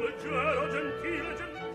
Leggero, gentile, gentile, gentile.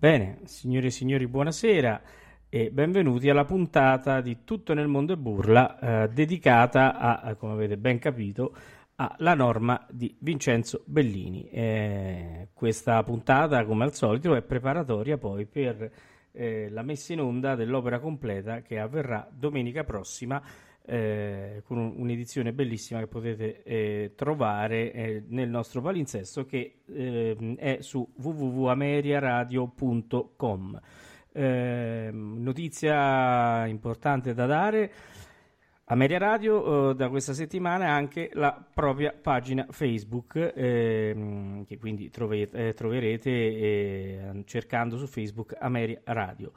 Bene, signore e signori, buonasera e benvenuti alla puntata di Tutto nel Mondo è Burla, dedicata a, come avete ben capito, alla Norma di Vincenzo Bellini. Questa puntata, come al solito, è preparatoria poi per la messa in onda dell'opera completa che avverrà domenica prossima, con un'edizione bellissima che potete trovare nel nostro palinsesto, che è su www.ameriaradio.com. Notizia importante da dare: Ameria Radio da questa settimana ha anche la propria pagina Facebook, che quindi troverete cercando su Facebook Ameria Radio.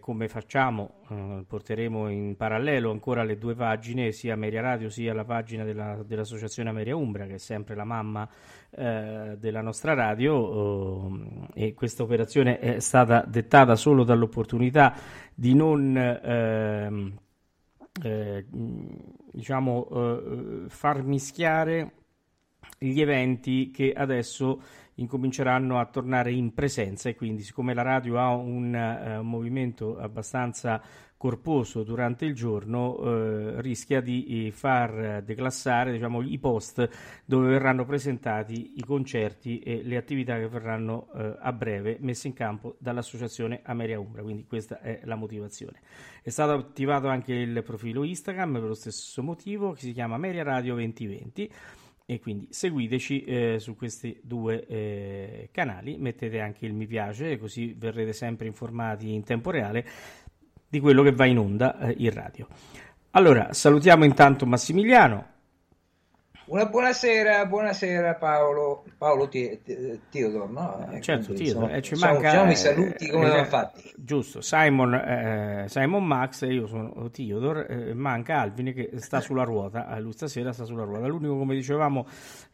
Come facciamo? Porteremo in parallelo ancora le due pagine, sia Ameria Radio sia la pagina dell'associazione Ameria Umbra, che è sempre la mamma della nostra radio, e questa operazione è stata dettata solo dall'opportunità di non far mischiare gli eventi che adesso incominceranno a tornare in presenza, e quindi, siccome la radio ha un movimento abbastanza corposo durante il giorno, rischia di far declassare, i post dove verranno presentati i concerti e le attività che verranno a breve messe in campo dall'associazione Ameria Umbra. Quindi questa è la motivazione. È stato attivato anche il profilo Instagram per lo stesso motivo, che si chiama Ameria Radio 2020, e quindi seguiteci su questi due canali, mettete anche il mi piace, così verrete sempre informati in tempo reale di quello che va in onda in radio. Allora, salutiamo intanto Massimiliano. Buonasera Paolo. Paolo Teodoro, no? Certo, Teodoro. Ci manca, i saluti come vanno fatti. Giusto, Simon Max e io sono Teodoro. Manca Alvin, che sta sulla ruota. Lui stasera sta sulla ruota. L'unico, come dicevamo,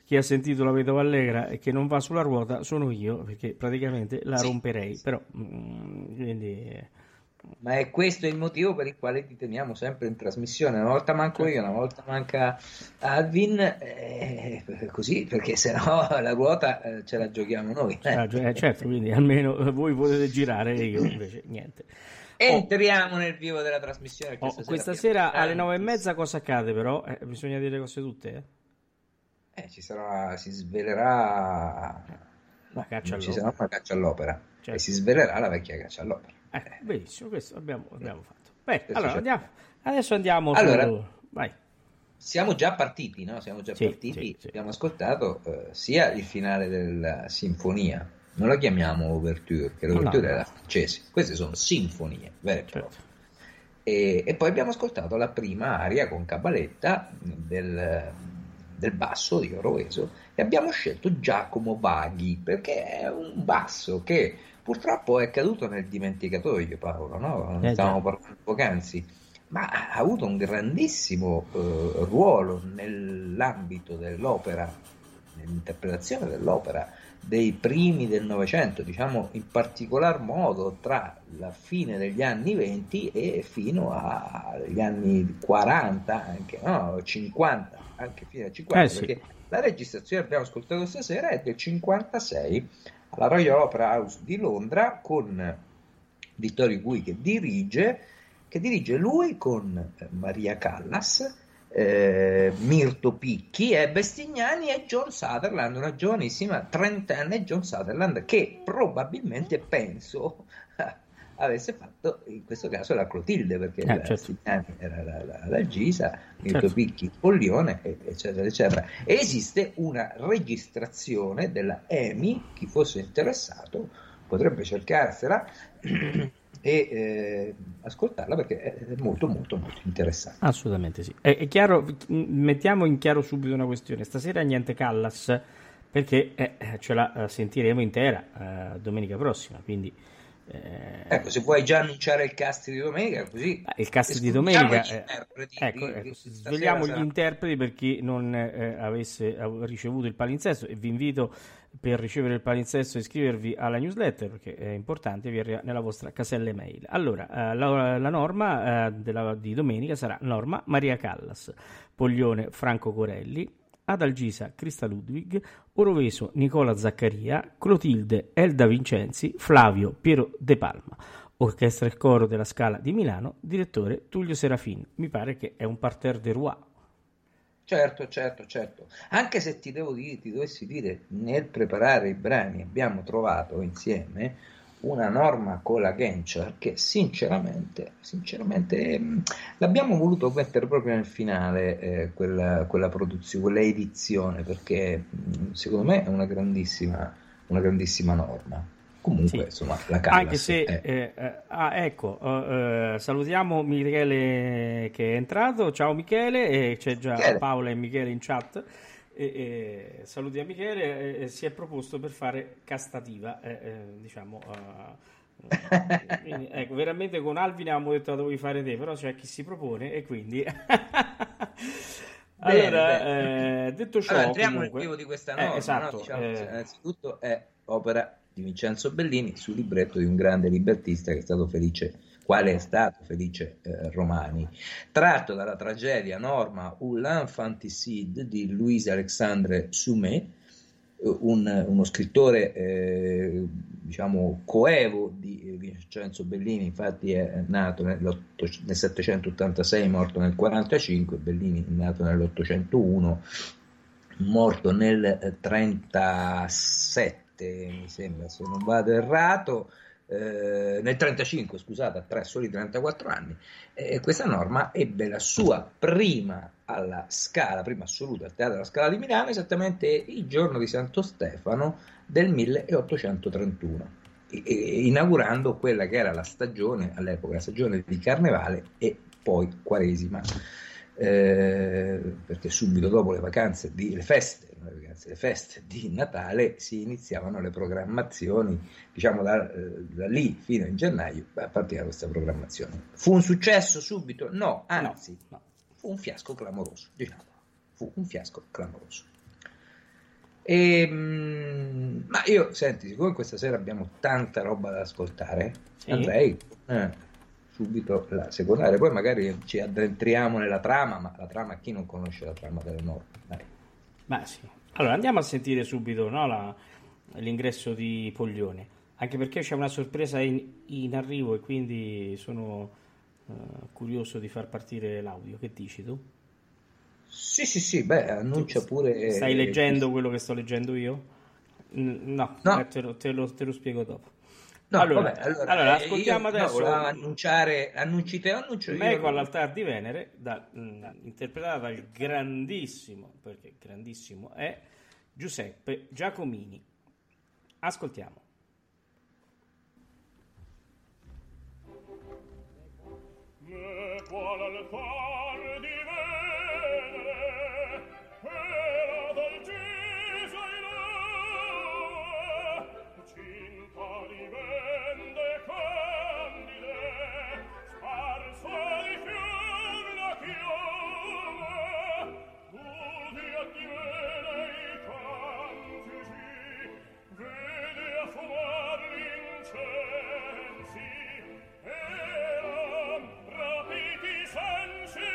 chi ha sentito la vedova allegra e che non va sulla ruota sono io, perché praticamente la romperei. Sì. Però, quindi... Ma è questo il motivo per il quale ti teniamo sempre in trasmissione. Una volta manco io, una volta manca Alvin, così, perché sennò la ruota ce la giochiamo noi. Certo, quindi almeno voi potete girare e io invece niente. Entriamo nel vivo della trasmissione. Questa sera alle 9:30 cosa accade però? Bisogna dire cose tutte? Si svelerà la caccia all'opera. Ci sarà una caccia all'opera, certo. E si svelerà la vecchia caccia all'opera. Benissimo, questo abbiamo fatto. Beh, allora andiamo. Allora, vai. Siamo già partiti, no? Abbiamo ascoltato sia il finale della sinfonia. Non la chiamiamo overture, perché l'ouverture è la francese. Queste sono sinfonie vere e proprie. E poi abbiamo ascoltato la prima aria con cabaletta del basso di Oroveso, e abbiamo scelto Giacomo Vaghi perché è un basso che purtroppo è caduto nel dimenticatoio, Paolo, no? Ne stavamo parlando poc'anzi, ma ha avuto un grandissimo ruolo nell'ambito dell'opera, nell'interpretazione dell'opera dei primi del Novecento, in particolar modo tra la fine degli anni 20 e fino agli anni 40, anche, no? 50, anche fino a 50, perché la registrazione che abbiamo ascoltato stasera è del 56, alla Royal Opera House di Londra, con Vittorio Gui che dirige lui, con Maria Callas, Mirto Picchi, Ebe Stignani e John Sutherland, una giovanissima trentenne John Sutherland, che probabilmente penso avesse fatto in questo caso la Clotilde, perché Stignani era la Gisa, Mirto Picchi Pollione, eccetera eccetera. Esiste una registrazione della EMI, chi fosse interessato potrebbe cercarsela e ascoltarla, perché è molto molto molto interessante. Assolutamente sì, è chiaro. Mettiamo in chiaro subito una questione: stasera niente Callas, perché ce la sentiremo intera domenica prossima, quindi ecco, se vuoi già annunciare il cast di domenica, così il cast di domenica, svegliamo gli interpreti per chi non avesse ricevuto il palinsesto, e vi invito, per ricevere il palinsesto, a iscrivervi alla newsletter, perché è importante, vi arriva nella vostra casella email. Allora, la Norma di domenica sarà Norma Maria Callas, Poglione Franco Corelli, Ad Algisa, Christa Ludwig, Oroveso, Nicola Zaccaria, Clotilde, Elda Vincenzi, Flavio, Piero De Palma. Orchestra e coro della Scala di Milano, direttore Tullio Serafin. Mi pare che è un parterre de roi. Certo. Anche se ti dovessi dire, nel preparare i brani abbiamo trovato insieme una norma con la Gencer che sinceramente, l'abbiamo voluto mettere proprio nel finale, quella produzione, quella edizione, perché secondo me è una grandissima norma. Comunque, sì. Insomma, la Callas, anche se salutiamo Michele che è entrato. Ciao Michele, c'è già Michele. Paola e Michele in chat. Saluti a Michele, si è proposto per fare castativa, diciamo. Quindi, ecco, veramente con Alvin abbiamo detto la dovevi fare te, però c'è chi si propone e quindi. Allora, bene. Detto ciò, allora, entriamo nel vivo di questa norma. Esatto. No? Diciamo, innanzitutto è opera di Vincenzo Bellini sul libretto di un grande librettista che è stato Felice Romani, tratto dalla tragedia Norma ou l'infanticide di Louis Alexandre Soumet, uno scrittore diciamo coevo di Vincenzo Bellini. Infatti è nato nel 786, morto nel 45. Bellini è nato nell'801, morto nel 37, mi sembra, se non vado errato, nel 35, scusate, a soli 34 anni. Questa norma ebbe la sua prima assoluta al Teatro della Scala di Milano, esattamente il giorno di Santo Stefano del 1831, inaugurando quella che era la stagione, all'epoca la stagione di Carnevale e poi Quaresima, perché subito dopo le feste di Natale si iniziavano le programmazioni, diciamo da lì fino in gennaio a partire da questa programmazione. Fu un successo subito? No, anzi, no. Fu un fiasco clamoroso, diciamo. Ma io, senti, siccome questa sera abbiamo tanta roba da ascoltare, sì. Andrei subito la secondaria, poi magari ci addentriamo nella trama, ma la trama, chi non conosce la trama delle norme? Ma sì. Allora andiamo a sentire subito, no, l'ingresso di Poglione, anche perché c'è una sorpresa in arrivo e quindi sono curioso di far partire l'audio. Che dici tu? Sì, beh, annuncia pure. Stai leggendo quello che sto leggendo io? No. Te lo spiego dopo. No, allora, vabbè, allora ascoltiamo adesso. No, annuncio io. Meco all'altar di Venere, interpretata dal grandissimo, perché grandissimo è Giuseppe Giacomini. Ascoltiamo. Meco all'altar di Venere, era dolcezza in cinta di Venere. Sensi eram rapiti sensi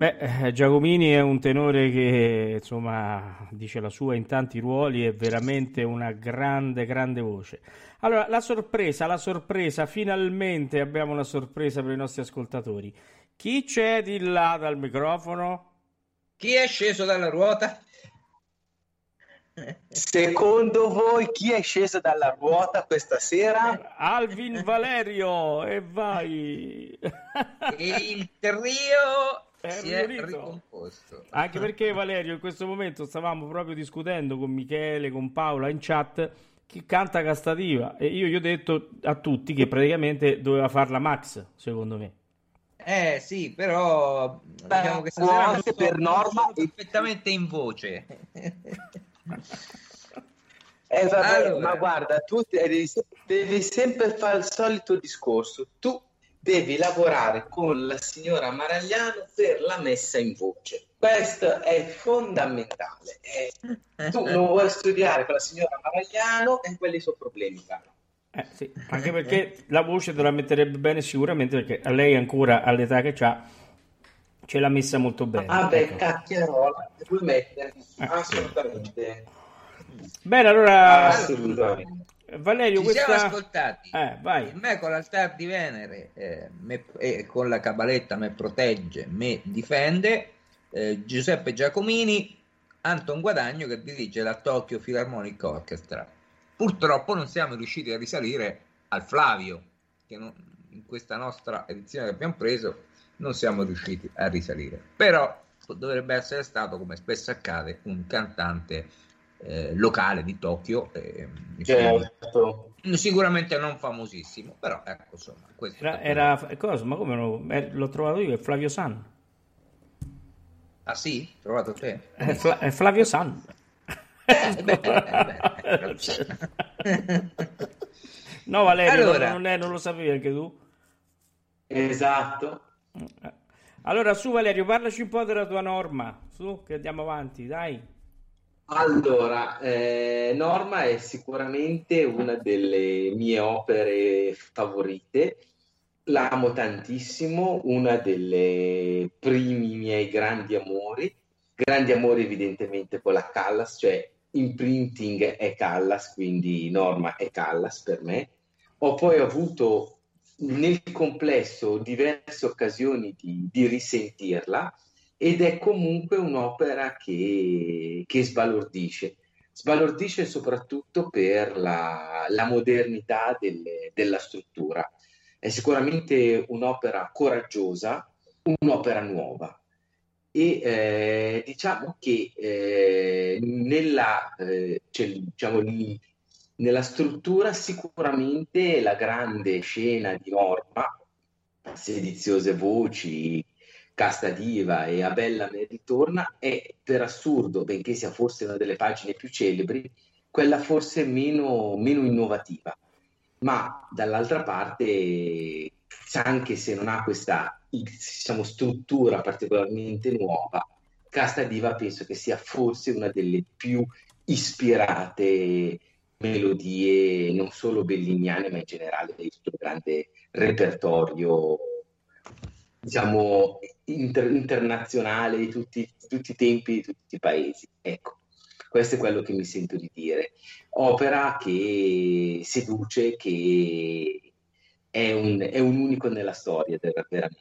Beh, Giacomini è un tenore che, insomma, dice la sua in tanti ruoli, è veramente una grande, grande voce. Allora, la sorpresa, finalmente abbiamo una sorpresa per i nostri ascoltatori. Chi c'è di là dal microfono? Chi è sceso dalla ruota? Secondo voi chi è sceso dalla ruota questa sera? Alvin Valerio, e vai! Il trio... si è ricomposto. Anche perché, Valerio, in questo momento stavamo proprio discutendo con Michele, con Paola in chat, chi canta Castativa, e io gli ho detto a tutti che praticamente doveva farla Max, secondo me. Sì, però diciamo che stasera per Norma perfettamente in voce. Vabbè, allora. Ma guarda, tu devi sempre fare il solito discorso, tu devi lavorare con la signora Maragliano per la messa in voce, questo è fondamentale. Tu non vuoi studiare con la signora Maragliano e quelli sono problemi, caro. Sì. Anche perché la voce te la metterebbe bene sicuramente, perché a lei ancora all'età che c'ha ce l'ha messa molto bene. Ecco. Cacchiarola, puoi mettere assolutamente bene. Allora, Valerio, siamo ascoltati. Vai. In me con l'altar di Venere e con la cabaletta me protegge, me difende, Giuseppe Giacomini, Anton Guadagno che dirige la Tokyo Philharmonic Orchestra. Purtroppo non siamo riusciti a risalire al Flavio, che non, in questa nostra edizione che abbiamo preso non siamo riusciti a risalire, però dovrebbe essere stato, come spesso accade, un cantante locale di Tokyo, certo. Sicuramente non famosissimo, però ecco, insomma, questo era cosa, ma come l'ho trovato io, è Flavio San. Ah sì? Trovato te? È Flavio San. Beh. No, Valerio, allora, non lo sapevi anche tu? Esatto. Allora, su Valerio, parlaci un po' della tua Norma, su, che andiamo avanti, dai. Allora, Norma è sicuramente una delle mie opere favorite, l'amo tantissimo, una delle primi miei grandi amori evidentemente con la Callas, cioè Imprinting è Callas, quindi Norma è Callas per me. Ho poi avuto nel complesso diverse occasioni di risentirla, ed è comunque un'opera che sbalordisce soprattutto per la modernità della struttura. È sicuramente un'opera coraggiosa, un'opera nuova, e diciamo che nella struttura sicuramente la grande scena di Norma, sediziose voci, Casta diva e A bella me ritorna, è per assurdo, benché sia forse una delle pagine più celebri, quella forse meno innovativa. Ma dall'altra parte, anche se non ha questa, diciamo, struttura particolarmente nuova, Casta diva penso che sia forse una delle più ispirate melodie, non solo belliniane, ma in generale del suo grande repertorio, diciamo, internazionale di tutti i tempi, di tutti i paesi. Ecco, questo è quello che mi sento di dire. Opera che seduce, che è un unico nella storia, veramente.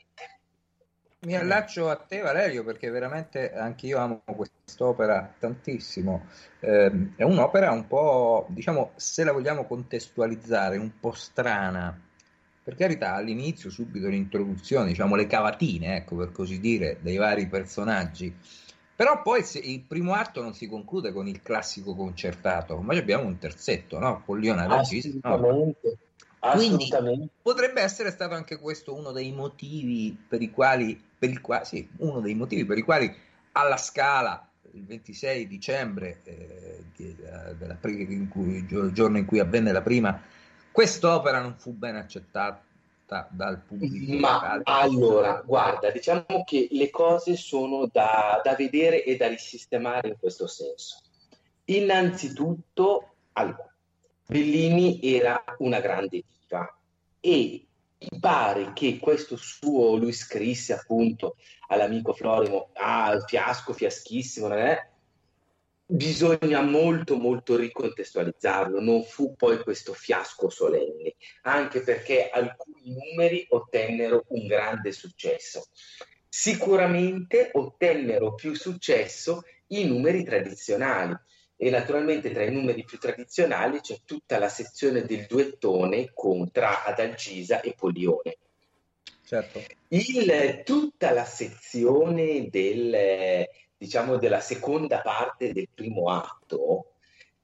Mi allaccio a te, Valerio, perché veramente anche io amo quest'opera tantissimo. È un'opera un po', diciamo, se la vogliamo contestualizzare, un po' strana. Per carità, all'inizio, subito l'introduzione, diciamo le cavatine, ecco, per così dire, dei vari personaggi, però poi il primo atto non si conclude con il classico concertato, ma abbiamo un terzetto, no? Pollione alla Cis, no? Quindi potrebbe essere stato anche questo uno dei motivi per i quali alla Scala, il 26 dicembre, il giorno in cui avvenne la prima, quest'opera non fu ben accettata dal pubblico. Ma allora, guarda, diciamo che le cose sono da vedere e da risistemare in questo senso. Innanzitutto, allora, Bellini era una grande diva e pare che lui scrisse appunto all'amico Florimo, fiaschissimo, non è? Bisogna molto ricontestualizzarlo, non fu poi questo fiasco solenne, anche perché alcuni numeri ottennero un grande successo. Sicuramente ottennero più successo i numeri tradizionali, e naturalmente tra i numeri più tradizionali c'è tutta la sezione del duettone tra Adalgisa e Polione. Certo. Tutta la sezione diciamo della seconda parte del primo atto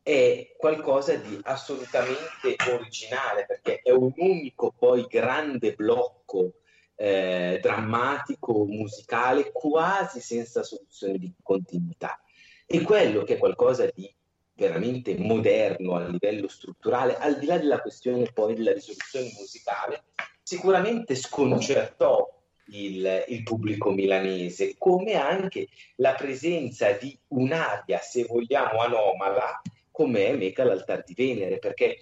è qualcosa di assolutamente originale, perché è un unico poi grande blocco drammatico, musicale, quasi senza soluzione di continuità, e quello che è qualcosa di veramente moderno a livello strutturale, al di là della questione poi della risoluzione musicale, sicuramente sconcertò il pubblico milanese, come anche la presenza di un'aria, se vogliamo, anomala, come è Meca l'altar di Venere, perché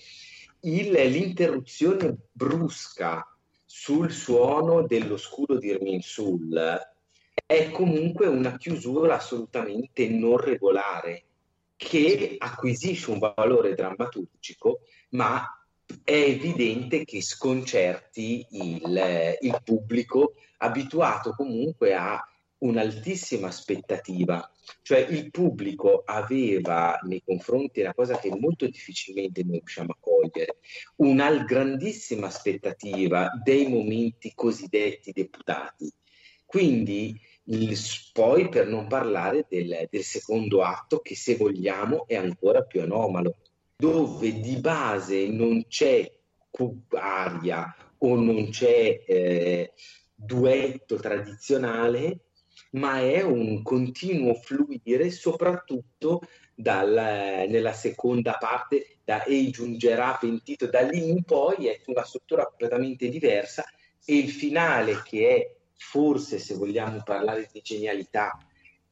l'interruzione brusca sul suono dello scudo di Irminsul è comunque una chiusura assolutamente non regolare, che acquisisce un valore drammaturgico, ma è evidente che sconcerti il pubblico, abituato comunque a un'altissima aspettativa. Cioè il pubblico aveva nei confronti, una cosa che molto difficilmente noi riusciamo a cogliere, una grandissima aspettativa dei momenti cosiddetti deputati. Quindi poi per non parlare del secondo atto, che se vogliamo è ancora più anomalo, dove di base non c'è aria o non c'è duetto tradizionale, ma è un continuo fluire, soprattutto nella seconda parte, da Ei giungerà pentito, da lì in poi è una struttura completamente diversa, e il finale, che è forse, se vogliamo parlare di genialità,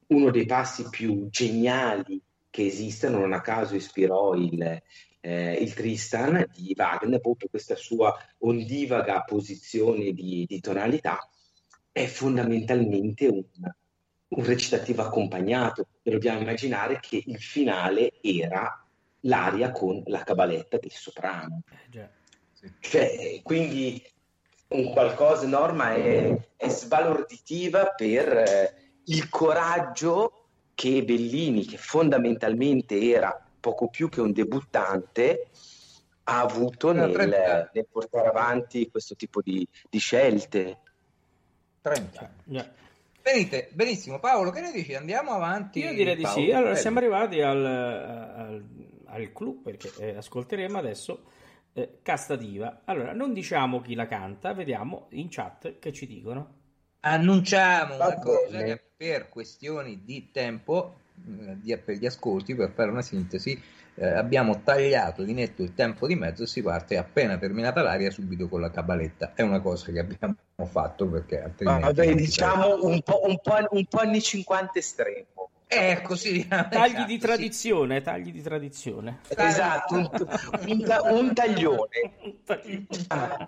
uno dei passi più geniali che esistano, non a caso ispirò il Tristan di Wagner, proprio questa sua ondivaga posizione di tonalità, è fondamentalmente un recitativo accompagnato. E dobbiamo immaginare che il finale era l'aria con la cabaletta del soprano. Sì. Cioè, quindi un qualcosa, Norma, è sbalorditiva per il coraggio che Bellini, che fondamentalmente era poco più che un debuttante, ha avuto nel portare avanti questo tipo di scelte. 30. Venite, benissimo. Paolo, che ne dici? Andiamo avanti? Io direi Paolo, di sì. Allora, siamo arrivati al clou, perché ascolteremo adesso Casta Diva. Allora, non diciamo chi la canta, vediamo in chat che ci dicono. Annunciamo una cosa che per questioni di tempo, per gli ascolti, per fare una sintesi, abbiamo tagliato di netto il tempo di mezzo e si parte appena terminata l'aria subito con la cabaletta. È una cosa che abbiamo fatto perché altrimenti... Vabbè, diciamo un po' anni 50 estremo. Così. Tagli di tradizione, sì. Esatto, un taglione.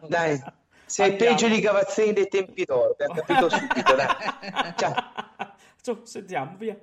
Dai, sei peggio di Gavazzeni dei tempi d'oro, abbiamo capito subito. Dai. Ciao. Ciao, sentiamo, via.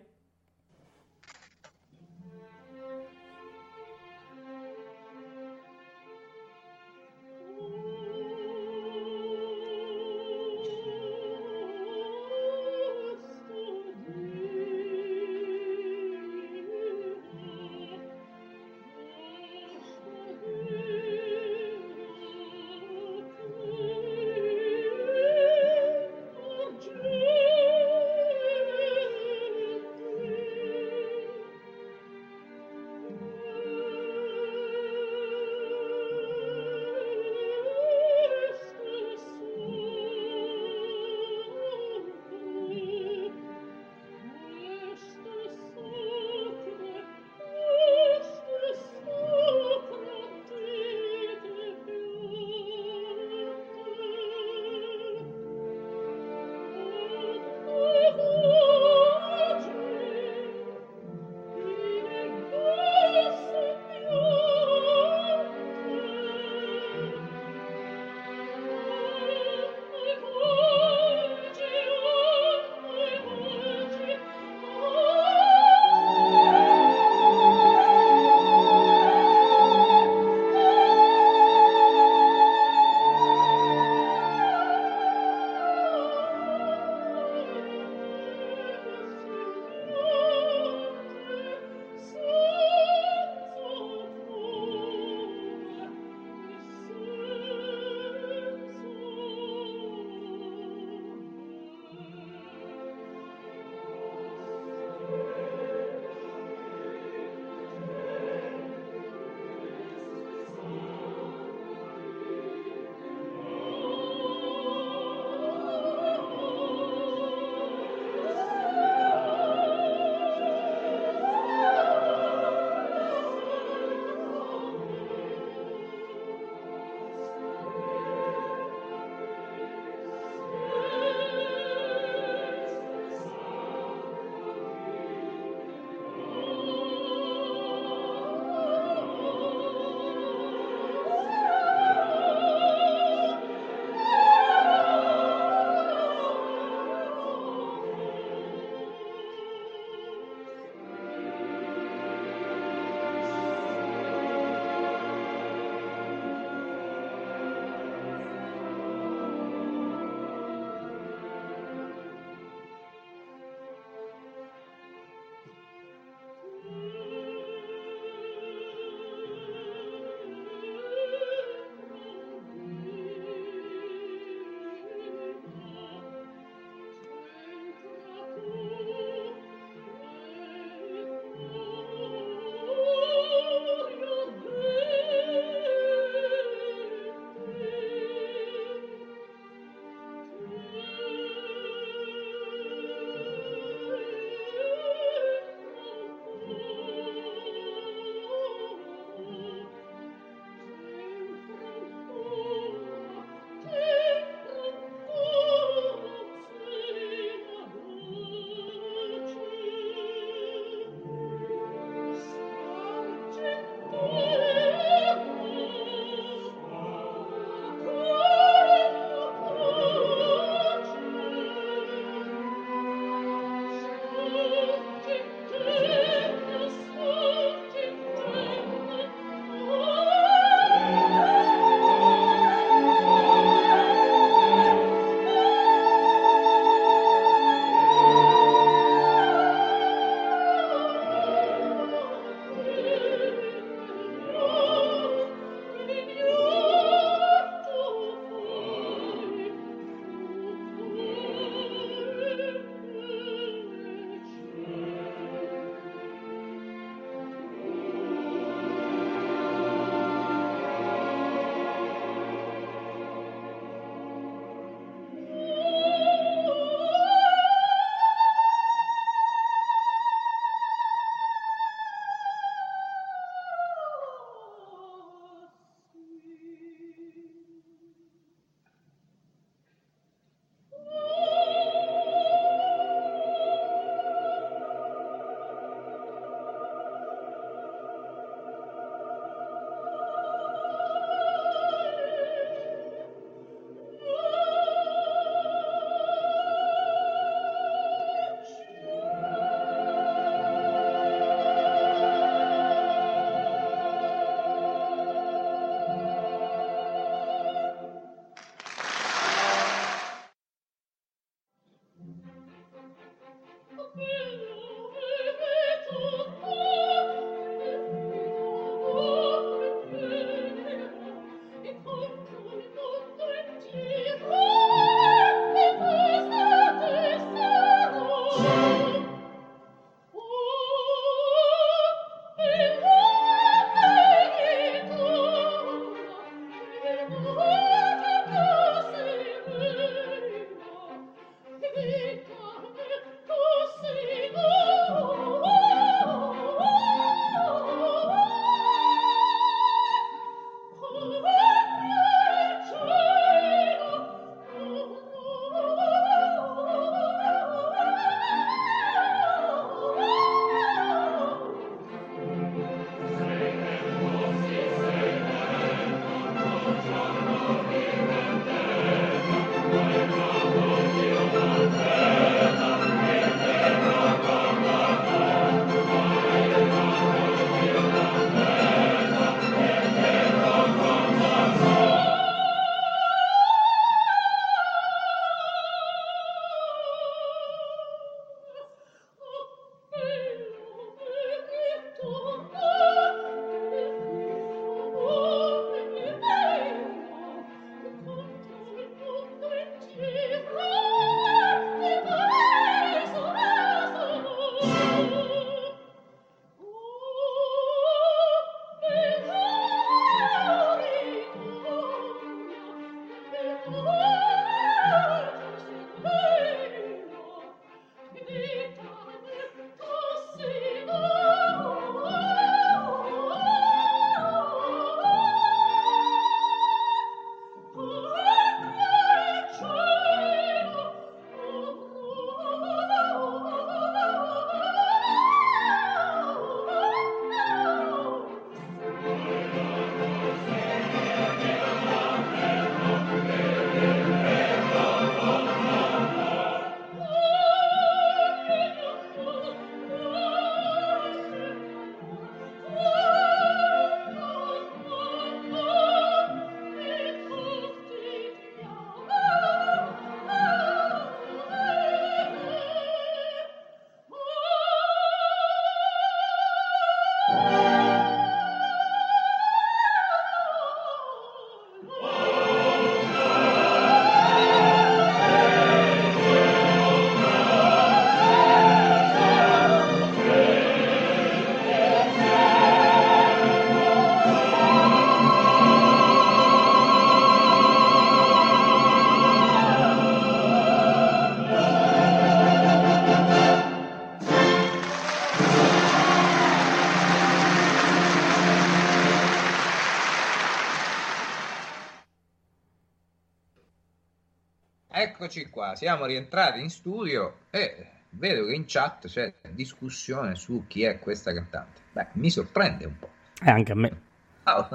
Eccoci qua, siamo rientrati in studio e vedo che in chat c'è discussione su chi è questa cantante. Beh, mi sorprende un po'. Anche a me. Oh,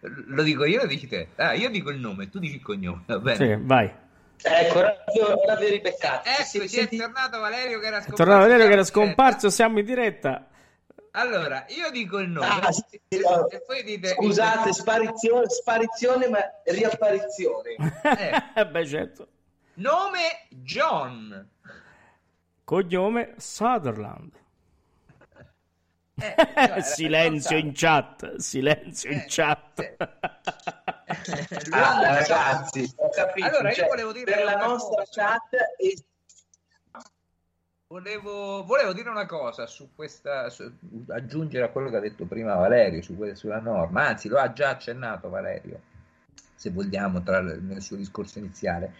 lo dico io o dici te? Ah, io dico il nome, tu dici il cognome, va bene? Sì, vai. Ecco, ora vi ribeccate. Ecco, è tornato Valerio che era scomparso. Siamo in diretta. Allora, io dico il nome. Ah, sì, allora. E poi dite, scusate, sparizione ma riapparizione. Beh, certo. Nome John. Cognome Sutherland. Silenzio in chat. Ragazzi, ho capito. Allora, io volevo dire per la nostra chat e volevo dire una cosa su questa, aggiungere a quello che ha detto prima Valerio sulla norma, anzi lo ha già accennato Valerio, se vogliamo, nel suo discorso iniziale.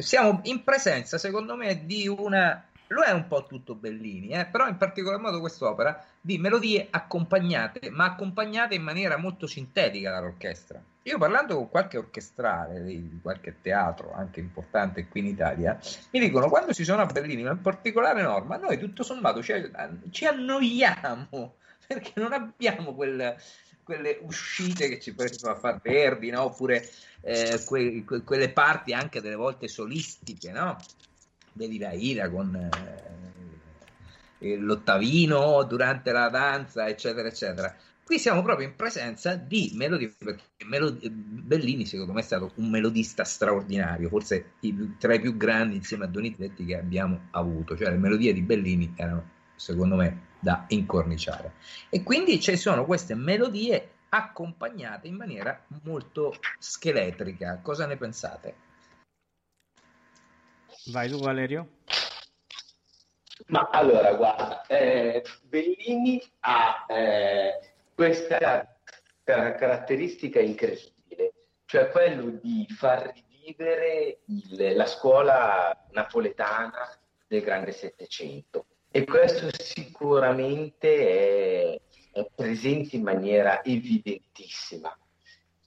Siamo in presenza, secondo me, di una, lo è un po' tutto Bellini, però in particolar modo quest'opera, di melodie accompagnate, ma accompagnate in maniera molto sintetica dall'orchestra. Io, parlando con qualche orchestrale di qualche teatro anche importante qui in Italia, mi dicono: quando si suona a Bellini, ma in particolare Norma, noi tutto sommato ci annoiamo, perché non abbiamo quelle uscite che ci possono far verdi, no? Oppure quelle parti anche delle volte solistiche, no? Vedi la Ira con l'ottavino durante la danza, eccetera eccetera. Qui siamo proprio in presenza di melodie, perché Bellini secondo me è stato un melodista straordinario, forse tra i più grandi insieme a Donizetti che abbiamo avuto, cioè le melodie di Bellini erano secondo me da incorniciare, e quindi ci sono queste melodie accompagnate in maniera molto scheletrica. Cosa ne pensate? Vai tu, Valerio. Ma allora, guarda, Bellini ha questa caratteristica incredibile, cioè quello di far rivivere la scuola napoletana del grande Settecento, e questo sicuramente è presente in maniera evidentissima,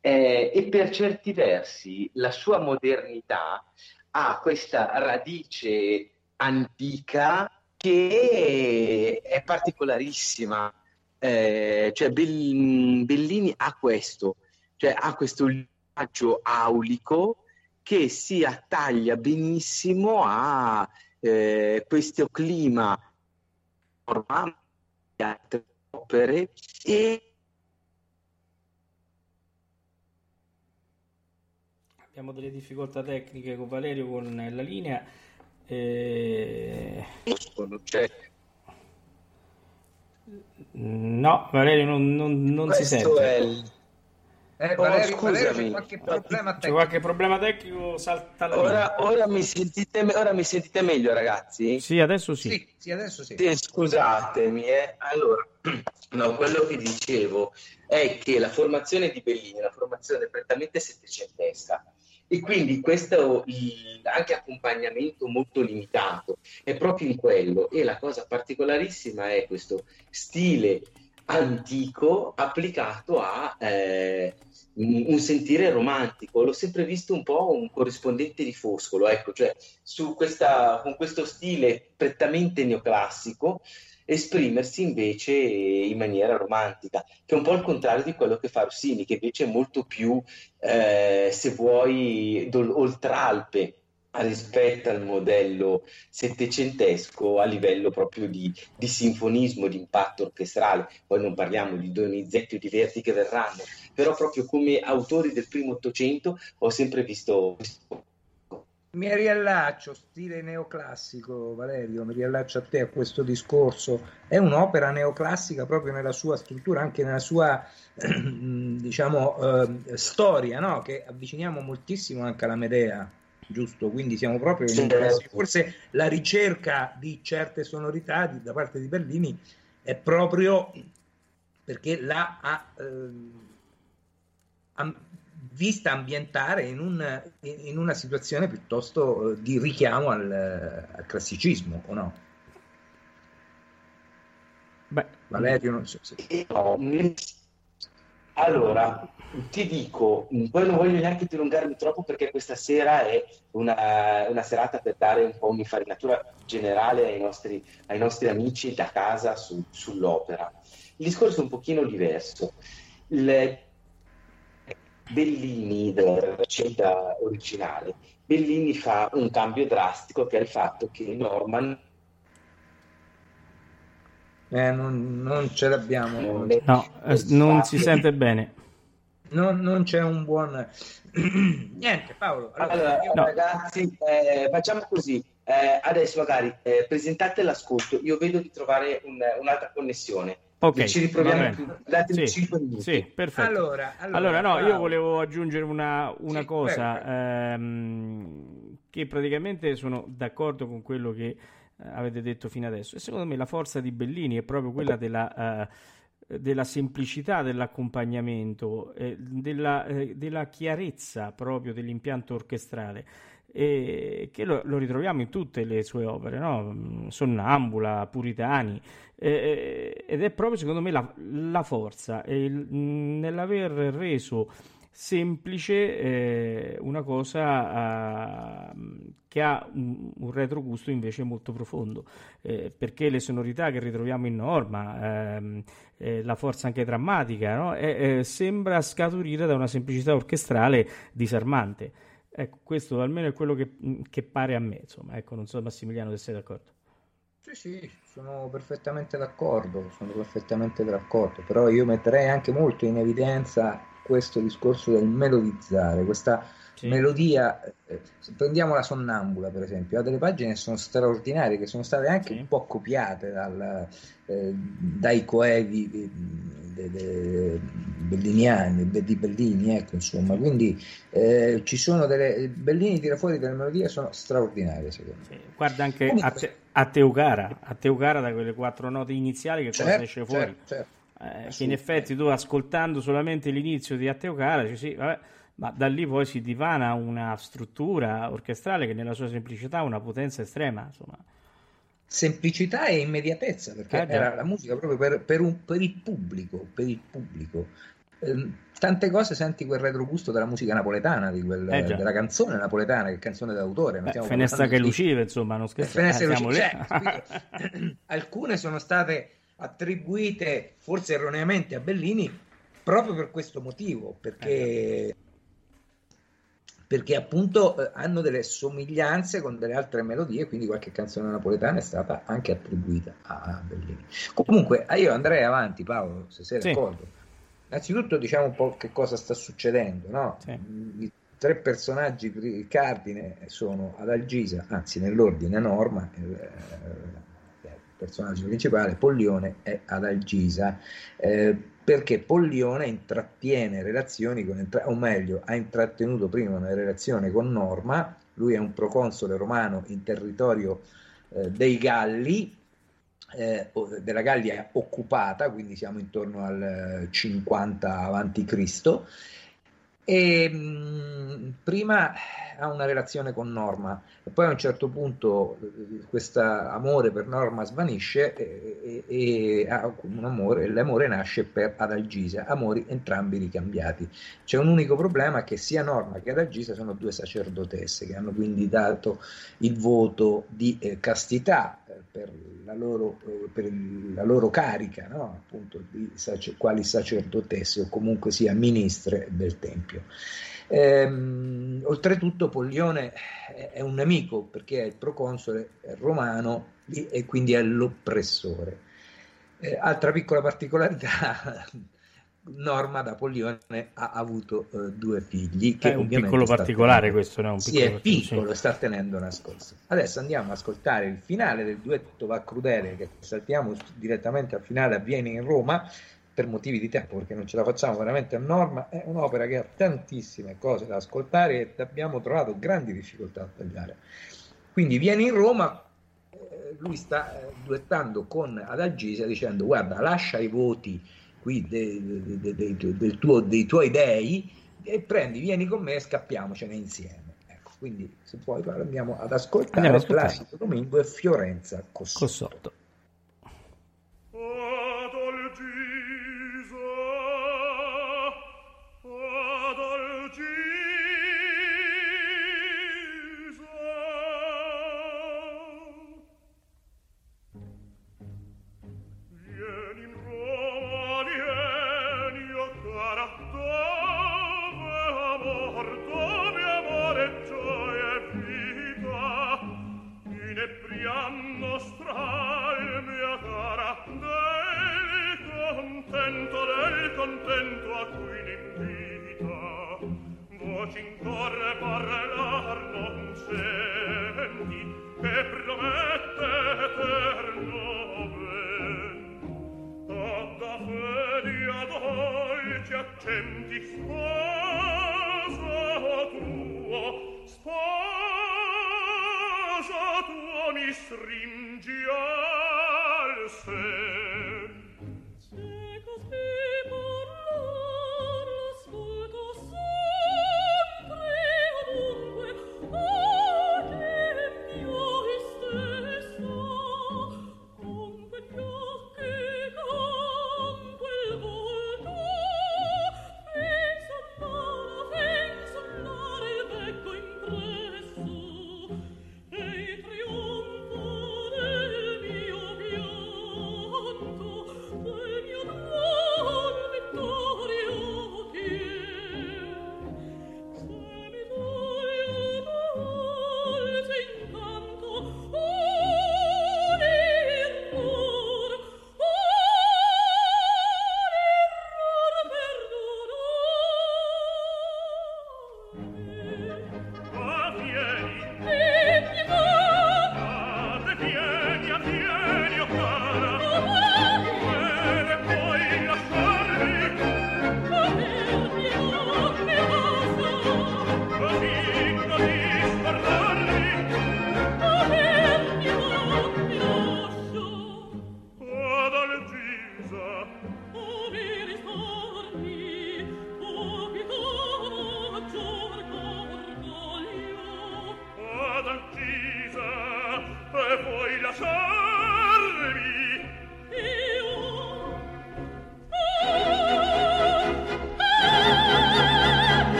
e per certi versi la sua modernità ha questa radice antica che è particolarissima. Cioè Bellini ha questo, cioè ha questo linguaggio aulico che si attaglia benissimo a questo clima normale di altre opere, e abbiamo delle difficoltà tecniche con Valerio, con la linea. No, Valerio non si sente. Valerio, scusami. C'è qualche problema tecnico, salta la linea. Ora mi sentite meglio, ragazzi? Sì, adesso sì. Sì, adesso sì. Sì, scusatemi. Allora, no, quello che dicevo è che la formazione di Bellini è una formazione prettamente settecentesca, e quindi questo anche accompagnamento molto limitato è proprio in quello, e la cosa particolarissima è questo stile antico applicato a un sentire romantico. L'ho sempre visto un po' un corrispondente di Foscolo, ecco, cioè con questo stile prettamente neoclassico esprimersi invece in maniera romantica, che è un po' il contrario di quello che fa Rossini, che invece è molto più, se vuoi, oltralpe rispetto al modello settecentesco a livello proprio di sinfonismo, di impatto orchestrale. Poi non parliamo di Donizetti o di Verdi che verranno, però proprio come autori del primo Ottocento ho sempre visto. Mi riallaccio, stile neoclassico, Valerio, mi riallaccio a te, a questo discorso. È un'opera neoclassica proprio nella sua struttura, anche nella sua storia, no? Che avviciniamo moltissimo anche alla Medea, giusto? Quindi siamo proprio in forse la ricerca di certe sonorità da parte di Bellini è proprio perché la ha vista ambientare in una situazione piuttosto di richiamo al classicismo, o no? Beh, Valerio, non so se... No, Allora, ti dico, poi non voglio neanche dilungarmi troppo perché questa sera è una serata per dare un po' un'infarinatura generale ai nostri amici da casa sull'opera. Il discorso è un pochino diverso. Bellini, della recita originale, Bellini fa un cambio drastico che è il fatto che Norman... non ce l'abbiamo. No, non si sente bene. Non c'è un buon... Niente, Paolo. Allora no. Ragazzi, facciamo così. Adesso magari presentate l'ascolto. Io vedo di trovare un'altra connessione. Okay, ci riproviamo più. Datemi 5 minuti. Sì, perfetto. Allora no, bravo. Io volevo aggiungere una sì, cosa che praticamente sono d'accordo con quello che avete detto fino adesso, e secondo me la forza di Bellini è proprio quella della semplicità dell'accompagnamento, della chiarezza proprio dell'impianto orchestrale, che lo ritroviamo in tutte le sue opere, no? Sonnambula, Puritani, ed è proprio secondo me la forza nell'aver reso semplice una cosa che ha un retrogusto invece molto profondo, perché le sonorità che ritroviamo in Norma, la forza anche drammatica, no? Sembra scaturire da una semplicità orchestrale disarmante. Ecco, questo almeno è quello che pare a me, insomma. Ecco, non so Massimiliano se sei d'accordo. Sì, sono perfettamente d'accordo, però io metterei anche molto in evidenza questo discorso del melodizzare, questa melodia. Prendiamo la Sonnambula, per esempio, ha delle pagine che sono straordinarie, che sono state anche un po' copiate dai coevi belliniani, di Bellini, ecco, insomma. Quindi ci sono Bellini tira fuori delle melodie, sono straordinarie, secondo me. Sì, guarda anche a Teucara, da quelle 4 note iniziali che cosa esce fuori. Certo. Che in effetti tu, ascoltando solamente l'inizio di A Teucara, ma da lì poi si divana una struttura orchestrale che nella sua semplicità ha una potenza estrema, insomma. Semplicità e immediatezza, perché era la musica proprio per il pubblico. Tante cose senti quel retrogusto della musica napoletana, della canzone napoletana, che è canzone d'autore. Fenestra che lucive, insomma, non scherzo. Fenestra che lucive, alcune sono state attribuite forse erroneamente a Bellini proprio per questo motivo, perché appunto hanno delle somiglianze con delle altre melodie, quindi qualche canzone napoletana è stata anche attribuita a Bellini. Comunque io andrei avanti, Paolo, se sei d'accordo. Innanzitutto diciamo un po' che cosa sta succedendo, no? I 3 personaggi cardine sono Adalgisa, anzi nell'ordine Norma, personaggio principale, Pollione è Adalgisa, perché Pollione intrattiene relazioni ha intrattenuto prima una relazione con Norma. Lui è un proconsole romano in territorio dei Galli, della Gallia occupata, quindi siamo intorno al 50 avanti Cristo, e prima ha una relazione con Norma e poi a un certo punto questo amore per Norma svanisce e ha un amore, l'amore nasce per Adalgisa, amori entrambi ricambiati. C'è un unico problema, che sia Norma che Adalgisa sono 2 sacerdotesse che hanno quindi dato il voto di castità per la loro carica, no? Appunto, quali sacerdotesse o comunque sia ministre del tempio. Oltretutto Pollione è un nemico perché è il proconsole romano e quindi è l'oppressore. Altra piccola particolarità, Norma da Pollione ha avuto 2 figli. Che è un piccolo particolare questo, no? Sta tenendo nascosto. Adesso andiamo ad ascoltare il finale del duetto Va Crudele, che saltiamo direttamente al finale, avviene in Roma per motivi di tempo, perché non ce la facciamo veramente a Norma. È un'opera che ha tantissime cose da ascoltare e abbiamo trovato grandi difficoltà a tagliare. Quindi viene in Roma, lui sta duettando con Adalgisa dicendo: guarda, lascia i voti qui dei tuoi dei e vieni con me e scappiamocene insieme. Ecco, quindi se puoi andiamo ad ascoltare Placido Domingo e Fiorenza Cossotto. Adalgisa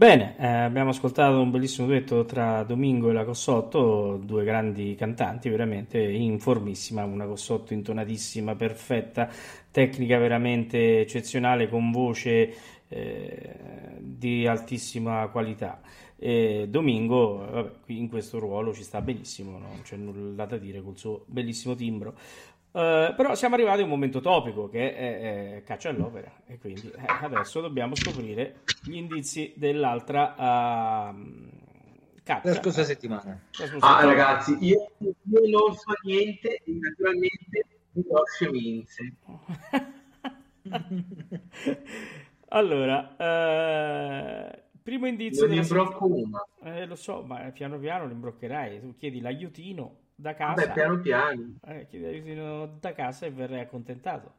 Bene, abbiamo ascoltato un bellissimo duetto tra Domingo e la Cossotto, due grandi cantanti, veramente in formissima, una Cossotto intonatissima, perfetta, tecnica veramente eccezionale, con voce di altissima qualità. E Domingo, vabbè, in questo ruolo ci sta benissimo, non c'è nulla da dire col suo bellissimo timbro. Però siamo arrivati a un momento topico che è Caccia all'Opera, e quindi adesso dobbiamo scoprire gli indizi dell'altra caccia. La scorsa settimana. Ragazzi, io non so niente, naturalmente Porsche vinse. Allora, primo indizio. Io ne imbrocco una. Lo so, ma piano piano ne imbroccherai. Tu chiedi l'aiutino da casa. Vabbè, piano piano. Chiedi aiutino da casa e verrai accontentato.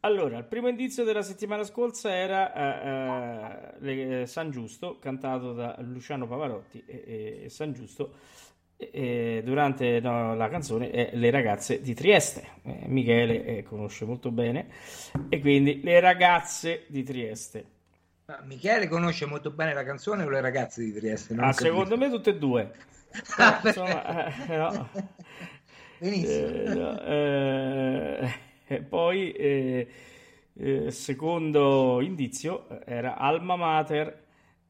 Allora, il primo indizio della settimana scorsa era San Giusto, cantato da Luciano Pavarotti e San Giusto durante la canzone Le ragazze di Trieste. Michele conosce molto bene, e quindi Le ragazze di Trieste. Ma Michele conosce molto bene la canzone o Le ragazze di Trieste? Non secondo me tutte e due. Insomma, no. Benissimo. Poi secondo indizio era Alma Mater,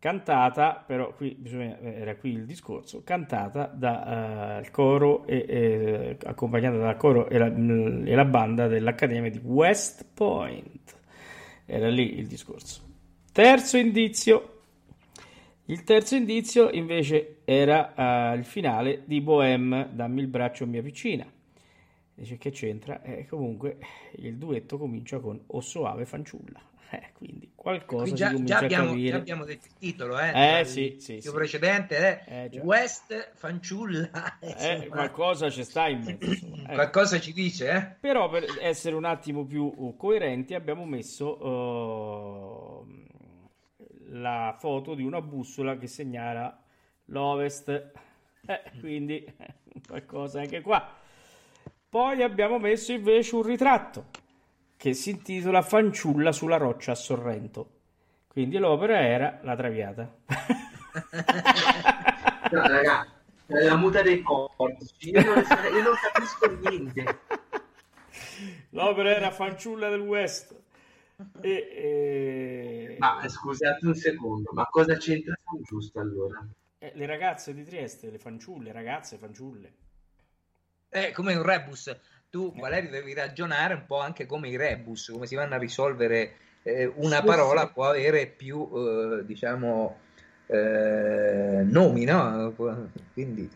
cantata, però qui bisogna, era qui il discorso, cantata dal coro e accompagnata dal coro e la banda dell'Accademia di West Point. Era lì il discorso. Terzo indizio. Il terzo indizio invece era il finale di Bohème, Dammi il braccio mia piccina. Dice che c'entra? Comunque il duetto comincia con O soave fanciulla. Quindi qualcosa qui già abbiamo detto il titolo, sì, precedente West fanciulla, qualcosa ci sta in mezzo, qualcosa ci dice, Però per essere un attimo più coerenti abbiamo messo la foto di una bussola che segnala l'ovest, quindi qualcosa anche qua. Poi abbiamo messo invece un ritratto che si intitola Fanciulla sulla roccia a Sorrento, quindi l'opera era La Traviata. No, ragazzi, la muta dei corsi, io non capisco niente. L'opera era Fanciulla del West. Ma scusate un secondo, ma cosa c'entra San Giusto allora? Le ragazze di Trieste, le fanciulle, ragazze fanciulle. Come un rebus. Tu, Valerio, devi ragionare un po' anche come i rebus, come si vanno a risolvere una parola può avere più, nomi, no? Quindi...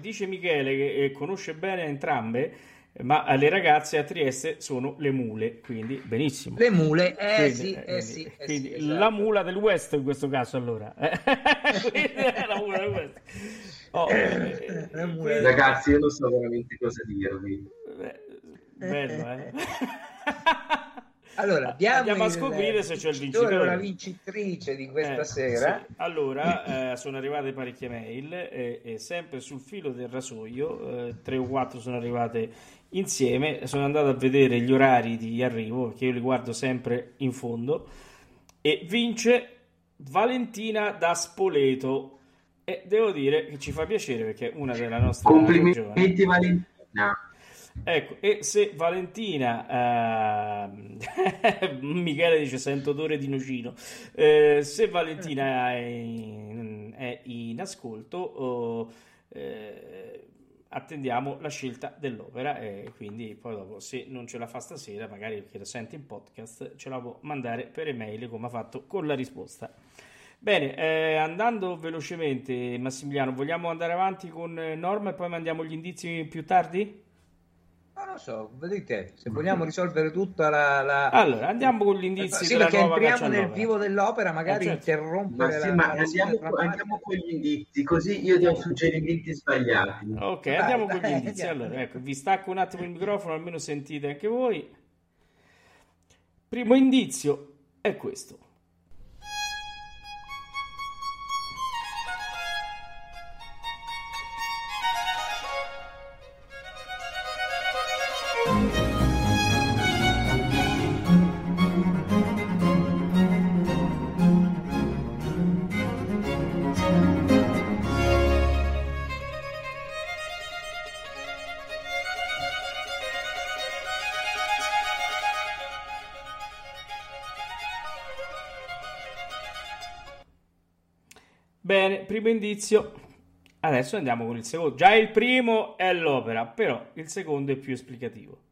dice Michele che conosce bene entrambe, ma le ragazze a Trieste sono le mule, quindi benissimo. Le mule, quindi, esatto. La mula del West in questo caso allora. La mula del West. Ragazzi, io non so veramente cosa dirvi. Bello, Allora, andiamo a scoprire se c'è il vincitore, la vincitrice di questa sera. Sì. Allora, sono arrivate parecchie mail, sempre sul filo del rasoio, 3 o 4 sono arrivate insieme. Sono andato a vedere gli orari di arrivo, perché io li guardo sempre in fondo, e vince Valentina da Spoleto. E devo dire che ci fa piacere perché è una della nostra. Complimenti, Valentina. Ecco, e se Valentina Michele dice sento odore di nocino, se Valentina è in ascolto, attendiamo la scelta dell'opera, e quindi poi dopo, se non ce la fa stasera, magari perché la sente in podcast, ce la può mandare per email come ha fatto con la risposta. Bene, andando velocemente, Massimiliano, vogliamo andare avanti con Norma e poi mandiamo gli indizi più tardi? Non lo so, vedete, se vogliamo risolvere tutta la... Allora, andiamo con gli indizi, sì, della nuova caccia all'opera. Perché entriamo nel vivo dell'opera, magari interrompere andiamo con gli indizi, così io do suggerimenti sbagliati. Ok, andiamo con gli indizi. Allora, ecco, vi stacco un attimo il microfono, almeno sentite anche voi. Primo indizio è questo. Primo indizio. Adesso andiamo con il secondo. Già il primo è l'opera, però il secondo è più esplicativo.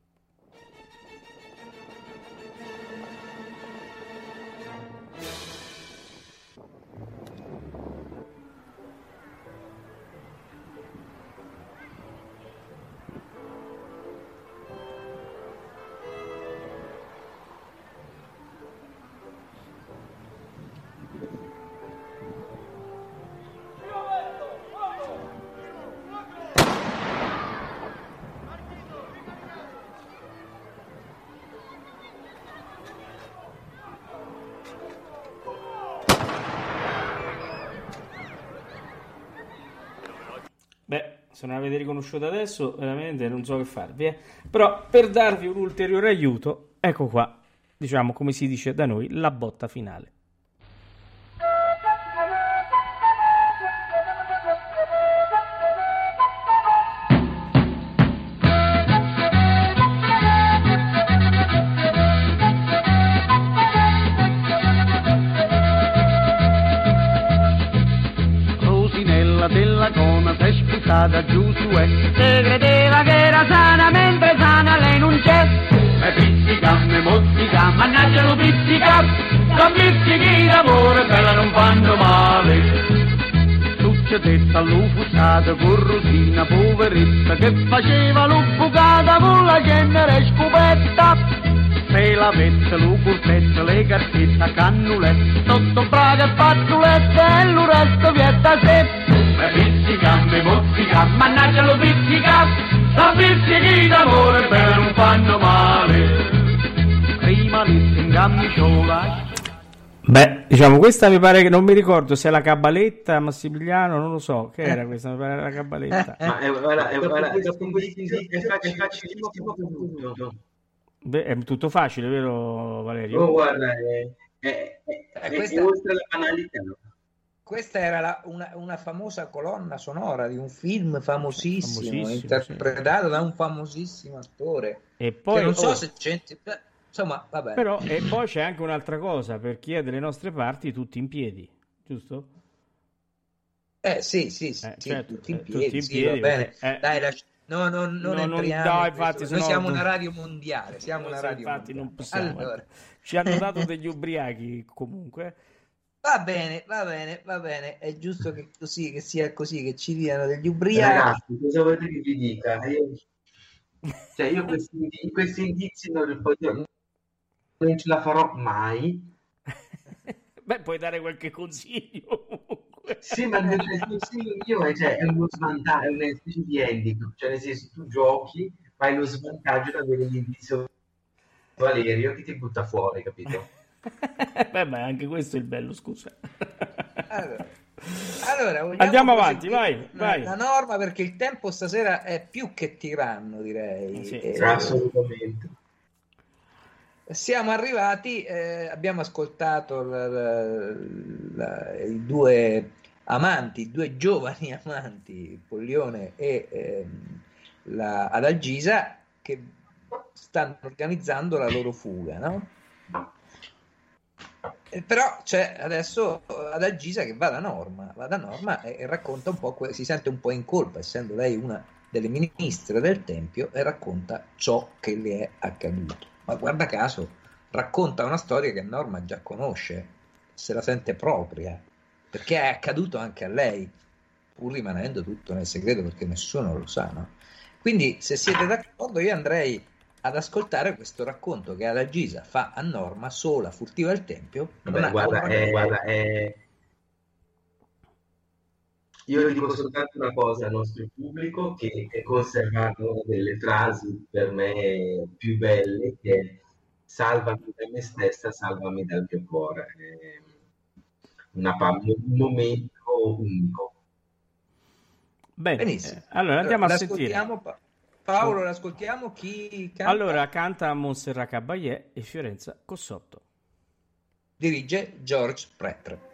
Se non l'avete riconosciuto adesso, veramente non so che farvi, Però per darvi un ulteriore aiuto, ecco qua, diciamo come si dice da noi, la botta finale. quella della gona s'è sputata giù su e se credeva che era sana mentre sana lei non c'è. Me pizzica, me mozzica, mannaggia lo pizzica, con pizzichi d'amore bella non fanno male. Succedetta all'ufusata con Rosina poveretta che faceva l'uffucata con la genere scopetta. Se la vette, lo curtette, le cartette, cannulette, sotto braga e pattulette e l'uretto vietta se. Me pizzica, me mozzica, mannaggia lo pizzica, la pizzichi d'amore per non fanno male. Rimanesse in camicciola. Beh, diciamo, questa mi pare che non mi ricordo se è la cabaletta Massimiliano, non lo so, che era questa, mi pare la cabaletta. Ma è facilissimo tutto. Beh, è tutto facile, vero Valerio? Oh, guarda, questa, oltre la banalità. Questa era una famosa colonna sonora di un film famosissimo interpretato da un famosissimo attore. E poi che non so se gente, insomma, vabbè. Però e poi c'è anche un'altra cosa, per chi è delle nostre parti, tutti in piedi, giusto? Sì, certo, tutti in piedi, sì, va bene. Dai, No, entriamo, infatti, noi siamo una radio mondiale, non possiamo. Allora. Ci hanno dato degli ubriachi comunque. Va bene, è giusto che sia così, che ci diano degli ubriachi. Ragazzi, cosa volete che vi dica? Io questi indizi non ce la farò mai. Beh, puoi dare qualche consiglio. Sì, ma nel senso mio è uno svantaggio, è una specie di handicap, cioè nel senso tu giochi, ma hai lo svantaggio di avere l'indizio Valerio che ti butta fuori, capito? Beh, ma anche questo è il bello, scusa. Allora andiamo avanti, vai. La norma, perché il tempo stasera è più che tiranno, direi. Sì, assolutamente. Siamo arrivati, abbiamo ascoltato i due amanti, due giovani amanti, Pollione e la Adalgisa, che stanno organizzando la loro fuga, no? Però c'è adesso Adalgisa che va da Norma e racconta un po', si sente un po' in colpa, essendo lei una delle ministre del Tempio, e racconta ciò che le è accaduto. Ma guarda caso, racconta una storia che Norma già conosce, se la sente propria, perché è accaduto anche a lei, pur rimanendo tutto nel segreto perché nessuno lo sa, no? Quindi, se siete d'accordo, io andrei ad ascoltare questo racconto che Adalgisa fa a Norma, sola, furtiva al Tempio. Guarda, io dico soltanto una cosa al nostro pubblico, che è conservato una delle frasi per me più belle, che è salvami da me stessa, salvami dal mio cuore. Un momento unico. Benissimo. Allora andiamo a sentire. Paolo, l'ascoltiamo, chi canta? Allora canta Montserrat Caballé e Fiorenza Cossotto. Dirige George Pretre.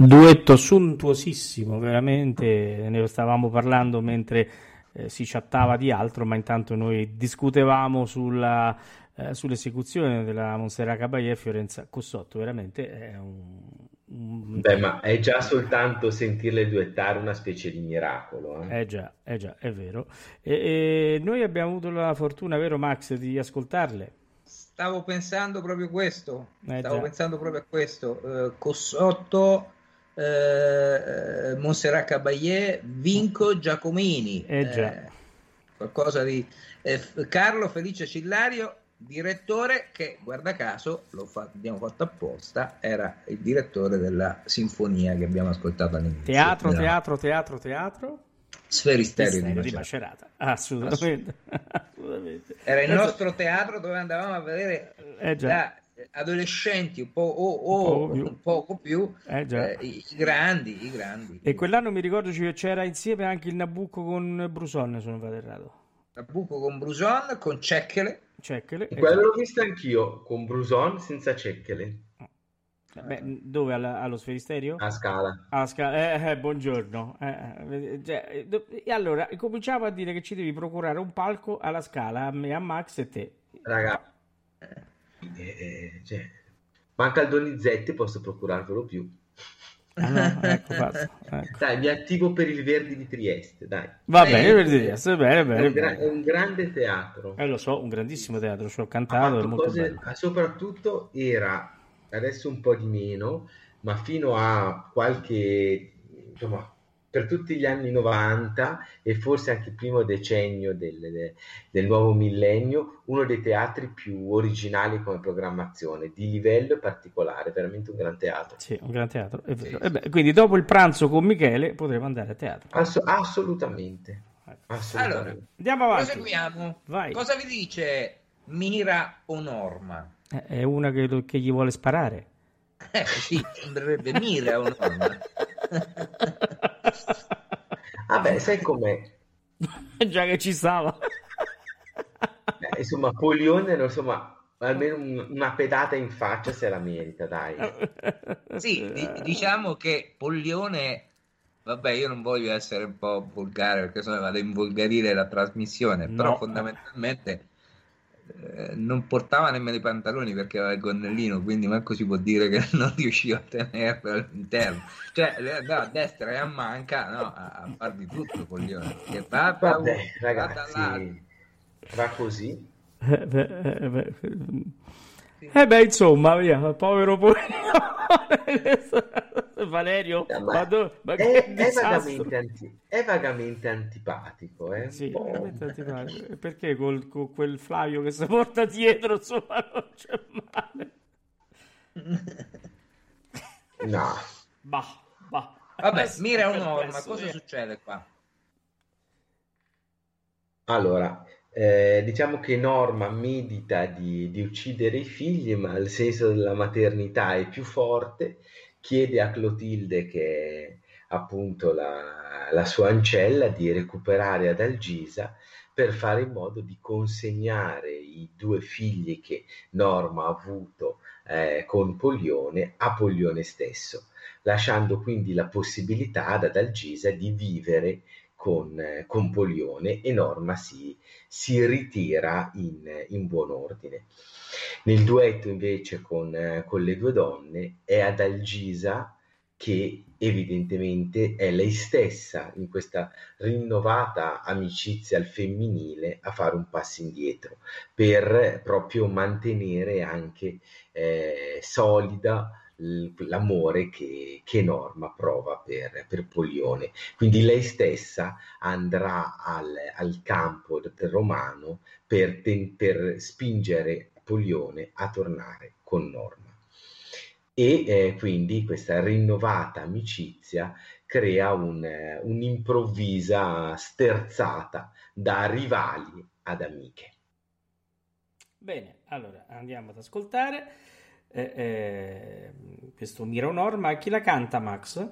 Duetto sontuosissimo, veramente, ne stavamo parlando mentre si chattava di altro, ma intanto noi discutevamo sull'esecuzione della Montserrat Caballé e Fiorenza Cossotto. Veramente è un... Beh, ma è già soltanto sentirle duettare una specie di miracolo. È già, è vero. E noi abbiamo avuto la fortuna, vero Max, di ascoltarle? Stavo pensando proprio questo, Cossotto, Montserrat Caballé, Vinco Giacomini, qualcosa di Carlo Felice Cillario, direttore che, guarda caso, abbiamo fatto apposta, era il direttore della sinfonia che abbiamo ascoltato all'inizio. Teatro. Sferisterio di Macerata, assolutamente. Era il nostro teatro dove andavamo a vedere da adolescenti un poco più, i grandi. E quell'anno mi ricordo c'era insieme anche il Nabucco con Bruson, se non vado errato. Nabucco con Bruson, con Cecchele. Quello l'ho visto anch'io, con Bruson senza Cecchele. Beh, dove allo Sferisterio? A Scala. Buongiorno. E allora cominciamo a dire che ci devi procurare un palco alla Scala, a me, a Max e te. Raga, manca il Donizetti, posso procurarvelo più. Ecco. Dai, mi attivo per il Verdi di Trieste, dai. Va bene, Verdi di Trieste, bene. È un grande teatro. Lo so, un grandissimo teatro, ci ho cantato, è molto bello. Soprattutto era... adesso un po' di meno, ma fino a qualche, insomma, per tutti gli anni 90 e forse anche il primo decennio del nuovo millennio, uno dei teatri più originali come programmazione, di livello particolare, veramente un gran teatro. Sì, un gran teatro. Sì. Quindi dopo il pranzo con Michele potremo andare a teatro. Assolutamente. Allora, andiamo avanti. Proseguiamo. Vai. Cosa vi dice Mira o Norma? È una che gli vuole sparare. Sì, andrebbe Mira o Norma. Vabbè, sai com'è? Già che ci stava. Insomma, Polione, insomma, almeno una pedata in faccia se la merita, dai. Sì, diciamo che Polione... Vabbè, io non voglio essere un po' volgare, perché sennò vado a involgarire la trasmissione, però fondamentalmente... non portava nemmeno i pantaloni perché aveva il gonnellino, quindi manco si può dire che non riusciva a tenerlo all'interno, cioè andava a destra e a manca, no, a far di tutto coglione. Che ragazzi, va così. Insomma, via, povero Valerio, è vagamente antipatico, Sì, veramente antipatico. Perché con quel Flavio che si porta dietro, insomma, non c'è male. No. Bah. Vabbè, Mira Norma, ma cosa succede qua? Allora, diciamo che Norma medita di uccidere i figli, ma il senso della maternità è più forte. Chiede a Clotilde, che è appunto la sua ancella, di recuperare ad Algisa per fare in modo di consegnare i 2 figli che Norma ha avuto con Polione a Polione stesso, lasciando quindi la possibilità ad Algisa di vivere con Polione, e Norma si ritira in buon ordine. Nel duetto invece con le 2 donne è Adalgisa che evidentemente è lei stessa, in questa rinnovata amicizia al femminile, a fare un passo indietro per proprio mantenere anche solida l'amore che Norma prova per Polione. Quindi lei stessa andrà al campo del Romano per spingere Polione a tornare con Norma, e quindi questa rinnovata amicizia crea un'improvvisa sterzata da rivali ad amiche. Bene, allora andiamo ad ascoltare questo Mira o Norma. Chi la canta, Max?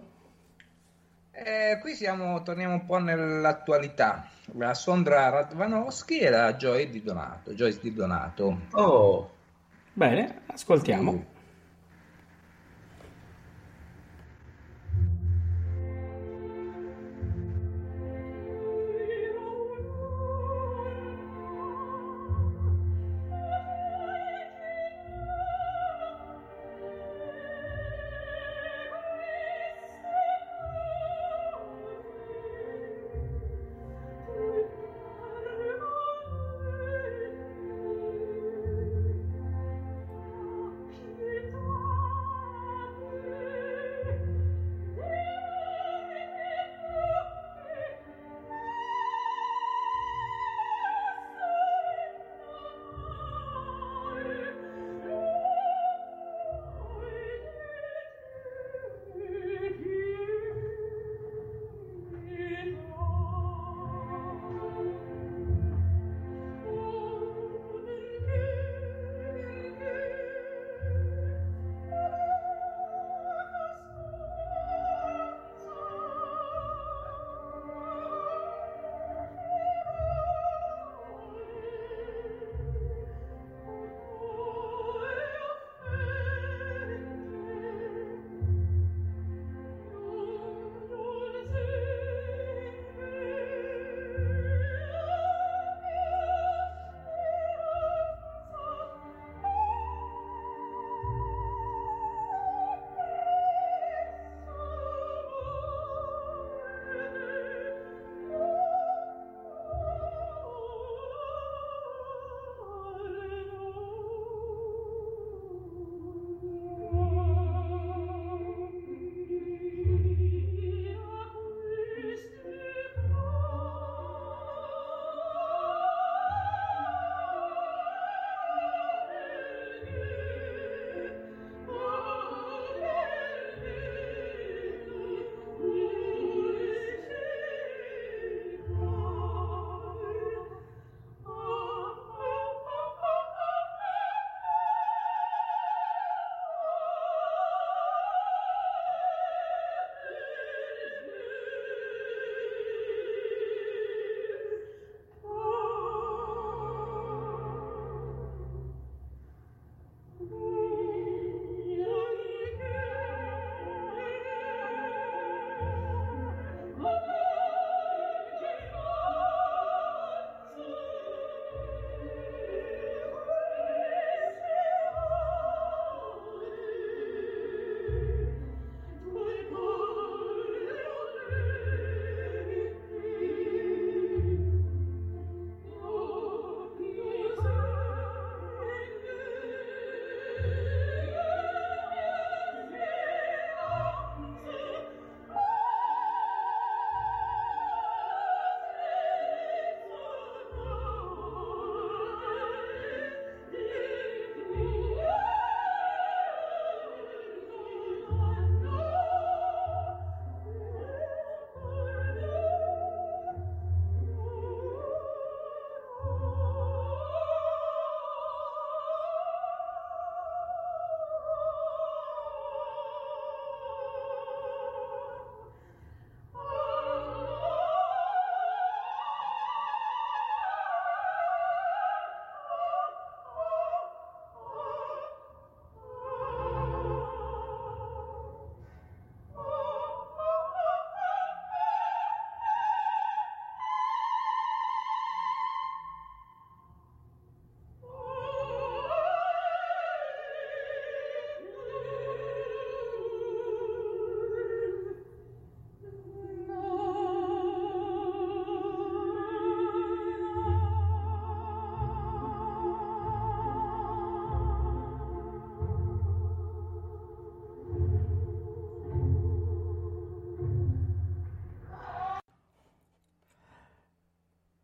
Qui torniamo un po' nell'attualità. La Sondra Radvanowski e la Joyce Di Donato. Oh, bene, ascoltiamo.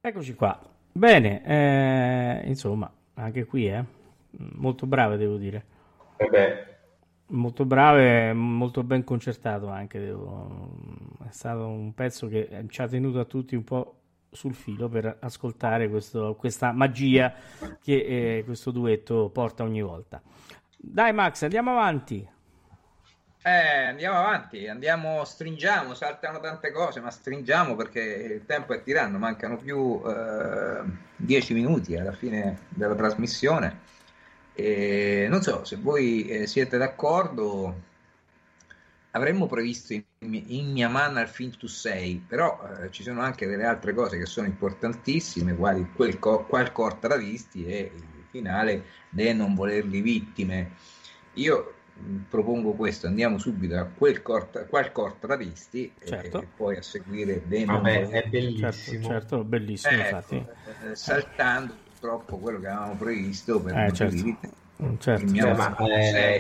Eccoci qua. Bene, insomma, anche qui molto brave, devo dire. Molto brave, molto ben concertato anche. È stato un pezzo che ci ha tenuto a tutti un po' sul filo per ascoltare questa magia che questo duetto porta ogni volta. Dai Max, andiamo avanti. Stringiamo, saltano tante cose, ma stringiamo perché il tempo è tiranno, mancano più 10 minuti alla fine della trasmissione. Non so se voi siete d'accordo, avremmo previsto in mia mano al fin tu sei, però ci sono anche delle altre cose che sono importantissime, quali quel corta da visti e il finale de non volerli vittime. Io propongo questo, andiamo subito a quel corta da visti, certo. E poi a seguire è bellissimo, certo, bellissimo, infatti. Saltando purtroppo quello che avevamo previsto per certo. Ma,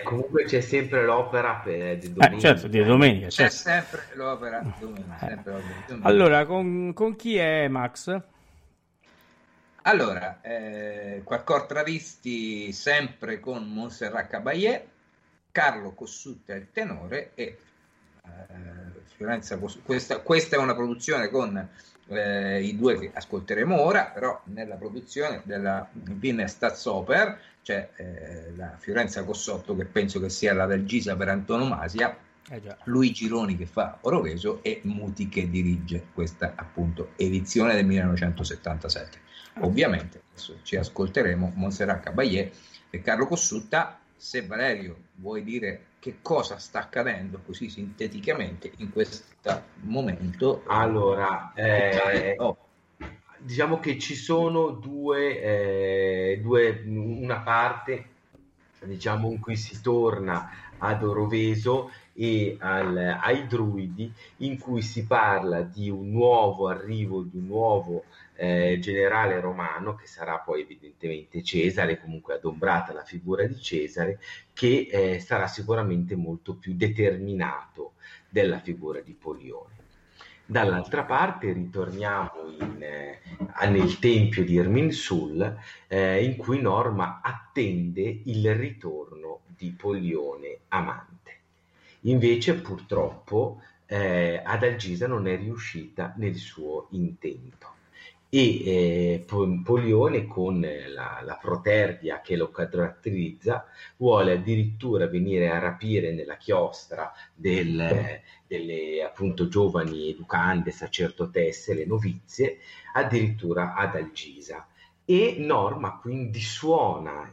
comunque c'è sempre l'opera di domenica, certo, di domenica, certo. C'è sempre l'opera di domenica, sempre l'opera di domenica. Allora con chi è Max? Allora quel corta da visti sempre con Montserrat Caballé, Carlo Cossutta il tenore e Fiorenza Cossutta. Questa è una produzione con i due che ascolteremo ora, però nella produzione della Wiener Staatsoper c'è la Fiorenza Cossotto, che penso che sia la Vergisa per antonomasia, Luigi Gironi che fa Oroveso e Muti che dirige questa appunto edizione del 1977. Ovviamente adesso ci ascolteremo Montserrat Caballé e Carlo Cossutta. Se Valerio vuoi dire che cosa sta accadendo così sinteticamente in questo momento. Allora, diciamo che ci sono due, una parte diciamo in cui si torna ad Oroveso e ai druidi, in cui si parla di un nuovo arrivo, di un nuovo generale romano, che sarà poi evidentemente Cesare, comunque adombrata la figura di Cesare, che sarà sicuramente molto più determinato della figura di Polione. Dall'altra parte ritorniamo nel tempio di Erminsul, in cui Norma attende il ritorno di Polione amante. Invece purtroppo Adalgisa non è riuscita nel suo intento e Polione, con la protervia che lo caratterizza, vuole addirittura venire a rapire nella chiostra delle appunto giovani educande, sacerdotesse, le novizie, addirittura Adalgisa. E Norma quindi suona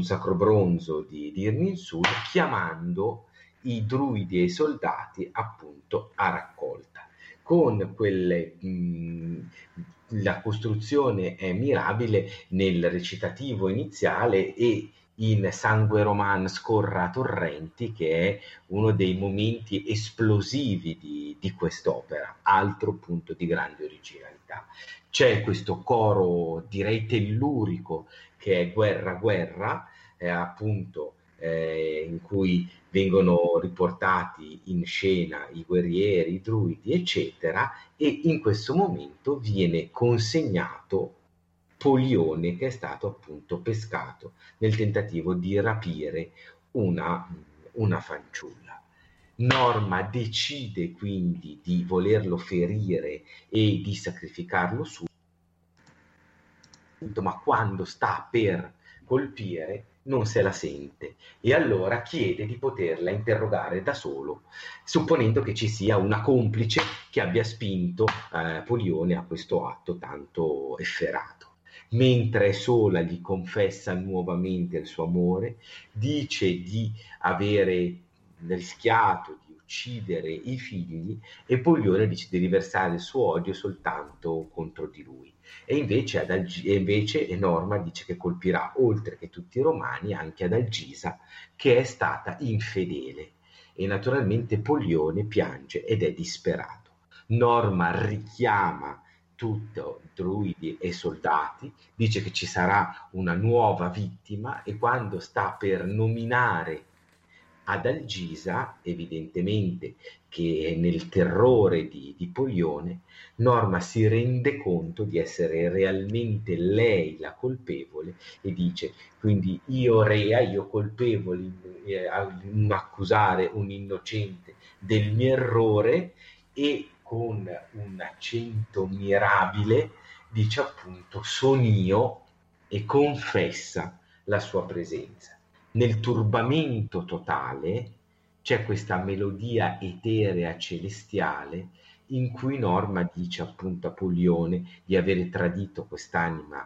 sacro bronzo di Irminsul, chiamando i druidi e i soldati appunto a raccolta. Con la costruzione è mirabile nel recitativo iniziale e in Sangue Roman scorra a torrenti, che è uno dei momenti esplosivi di quest'opera, altro punto di grande originalità. C'è questo coro, direi tellurico, che è Guerra Guerra, appunto in cui vengono riportati in scena i guerrieri, i druidi, eccetera, e in questo momento viene consegnato Polione, che è stato appunto pescato nel tentativo di rapire una fanciulla. Norma decide quindi di volerlo ferire e di sacrificarlo subito, ma quando sta per colpire non se la sente e allora chiede di poterla interrogare da solo, supponendo che ci sia una complice che abbia spinto Polione a questo atto tanto efferato. Mentre è sola gli confessa nuovamente il suo amore, dice di avere rischiato di uccidere i figli e Polione dice di riversare il suo odio soltanto contro di lui. E invece, Norma dice che colpirà, oltre che tutti i romani, anche Adalgisa, che è stata infedele. E naturalmente Polione piange ed è disperato. Norma richiama tutto, druidi e soldati, dice che ci sarà una nuova vittima e quando sta per nominare ad Algisa, evidentemente che nel terrore di Polione, Norma si rende conto di essere realmente lei la colpevole e dice: quindi io rea, io colpevole, accusare un innocente del mio errore, e con un accento mirabile dice appunto: sono io, e confessa la sua presenza. Nel turbamento totale c'è questa melodia eterea celestiale in cui Norma dice appunto a Polione di avere tradito quest'anima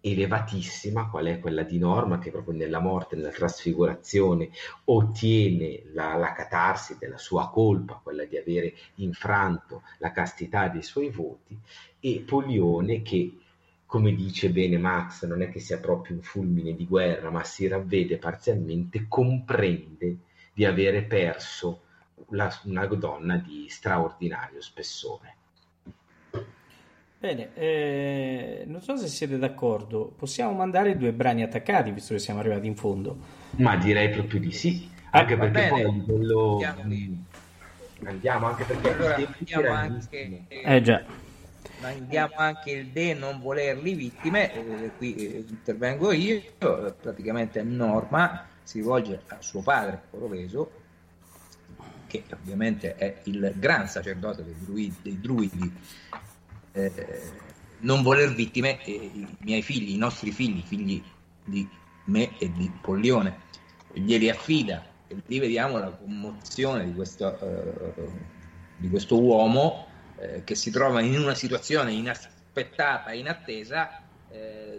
elevatissima, qual è quella di Norma, che proprio nella morte, nella trasfigurazione, ottiene la catarsi della sua colpa, quella di avere infranto la castità dei suoi voti, e Polione che, come dice bene Max, non è che sia proprio un fulmine di guerra, ma si ravvede parzialmente, comprende di avere perso una donna di straordinario spessore. Bene, non so se siete d'accordo, possiamo mandare due brani attaccati, visto che siamo arrivati in fondo? Ma direi proprio di sì, anche perché bene. Poi quello... andiamo, anche perché... Allora, andiamo anche... già. Mandiamo anche il de non volerli vittime, qui intervengo io, praticamente Norma si rivolge a suo padre Coroveso, che ovviamente è il gran sacerdote dei druidi, non voler vittime i miei figli, i nostri figli, figli di me e di Pollione, glieli affida, e lì vediamo la commozione di questo uomo che si trova in una situazione inaspettata, inattesa,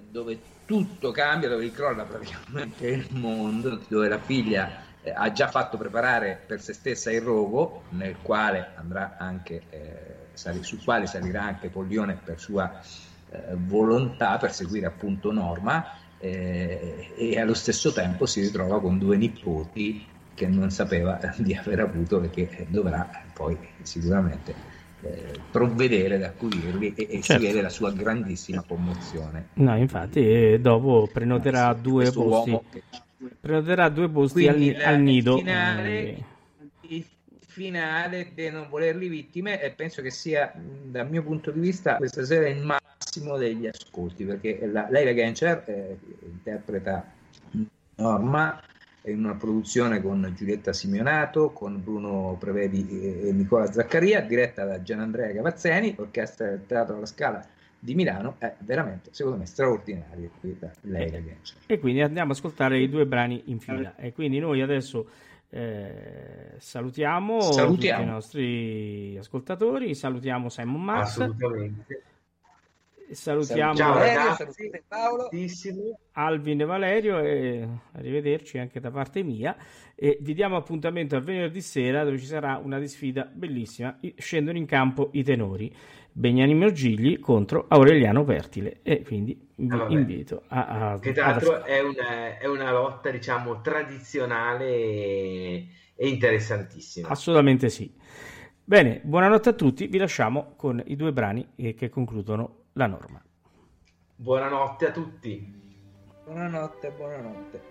dove tutto cambia, dove crolla praticamente il mondo, dove la figlia ha già fatto preparare per se stessa il rogo, nel quale andrà anche, sul quale salirà anche Pollione per sua volontà, per seguire appunto Norma, e allo stesso tempo si ritrova con due nipoti che non sapeva di aver avuto, perché dovrà poi sicuramente provvedere ad accudirli, e certo, si vede la sua grandissima commozione. No, infatti dopo prenoterà due posti che... prenoterà due posti al nido. Il finale di non volerli vittime, e penso che sia, dal mio punto di vista, questa sera il massimo degli ascolti, perché lei la Gencer interpreta Norma in una produzione con Giulietta Simeonato, con Bruno Prevedi e Nicola Zaccaria, diretta da Gianandrea Gavazzeni, orchestra del Teatro alla Scala di Milano. È veramente, secondo me, straordinaria lei la Gencer. E quindi andiamo ad ascoltare i due brani in fila. E quindi noi adesso salutiamo tutti i nostri ascoltatori, salutiamo Simon Max. Assolutamente. Salutiamo Paolo, Alvin e Valerio, e arrivederci anche da parte mia, e vi diamo appuntamento a venerdì sera, dove ci sarà una disfida bellissima. Scendono in campo i tenori Beniamino Gigli contro Aureliano Pertile, e quindi vi invito a che tra l'altro è una lotta, diciamo, tradizionale e interessantissima. Assolutamente sì. Bene, buonanotte a tutti, vi lasciamo con i due brani che concludono la Norma. Buonanotte a tutti. Buonanotte, buonanotte.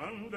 Quando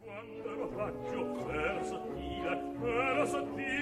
Quando ero faccio, ero sottile,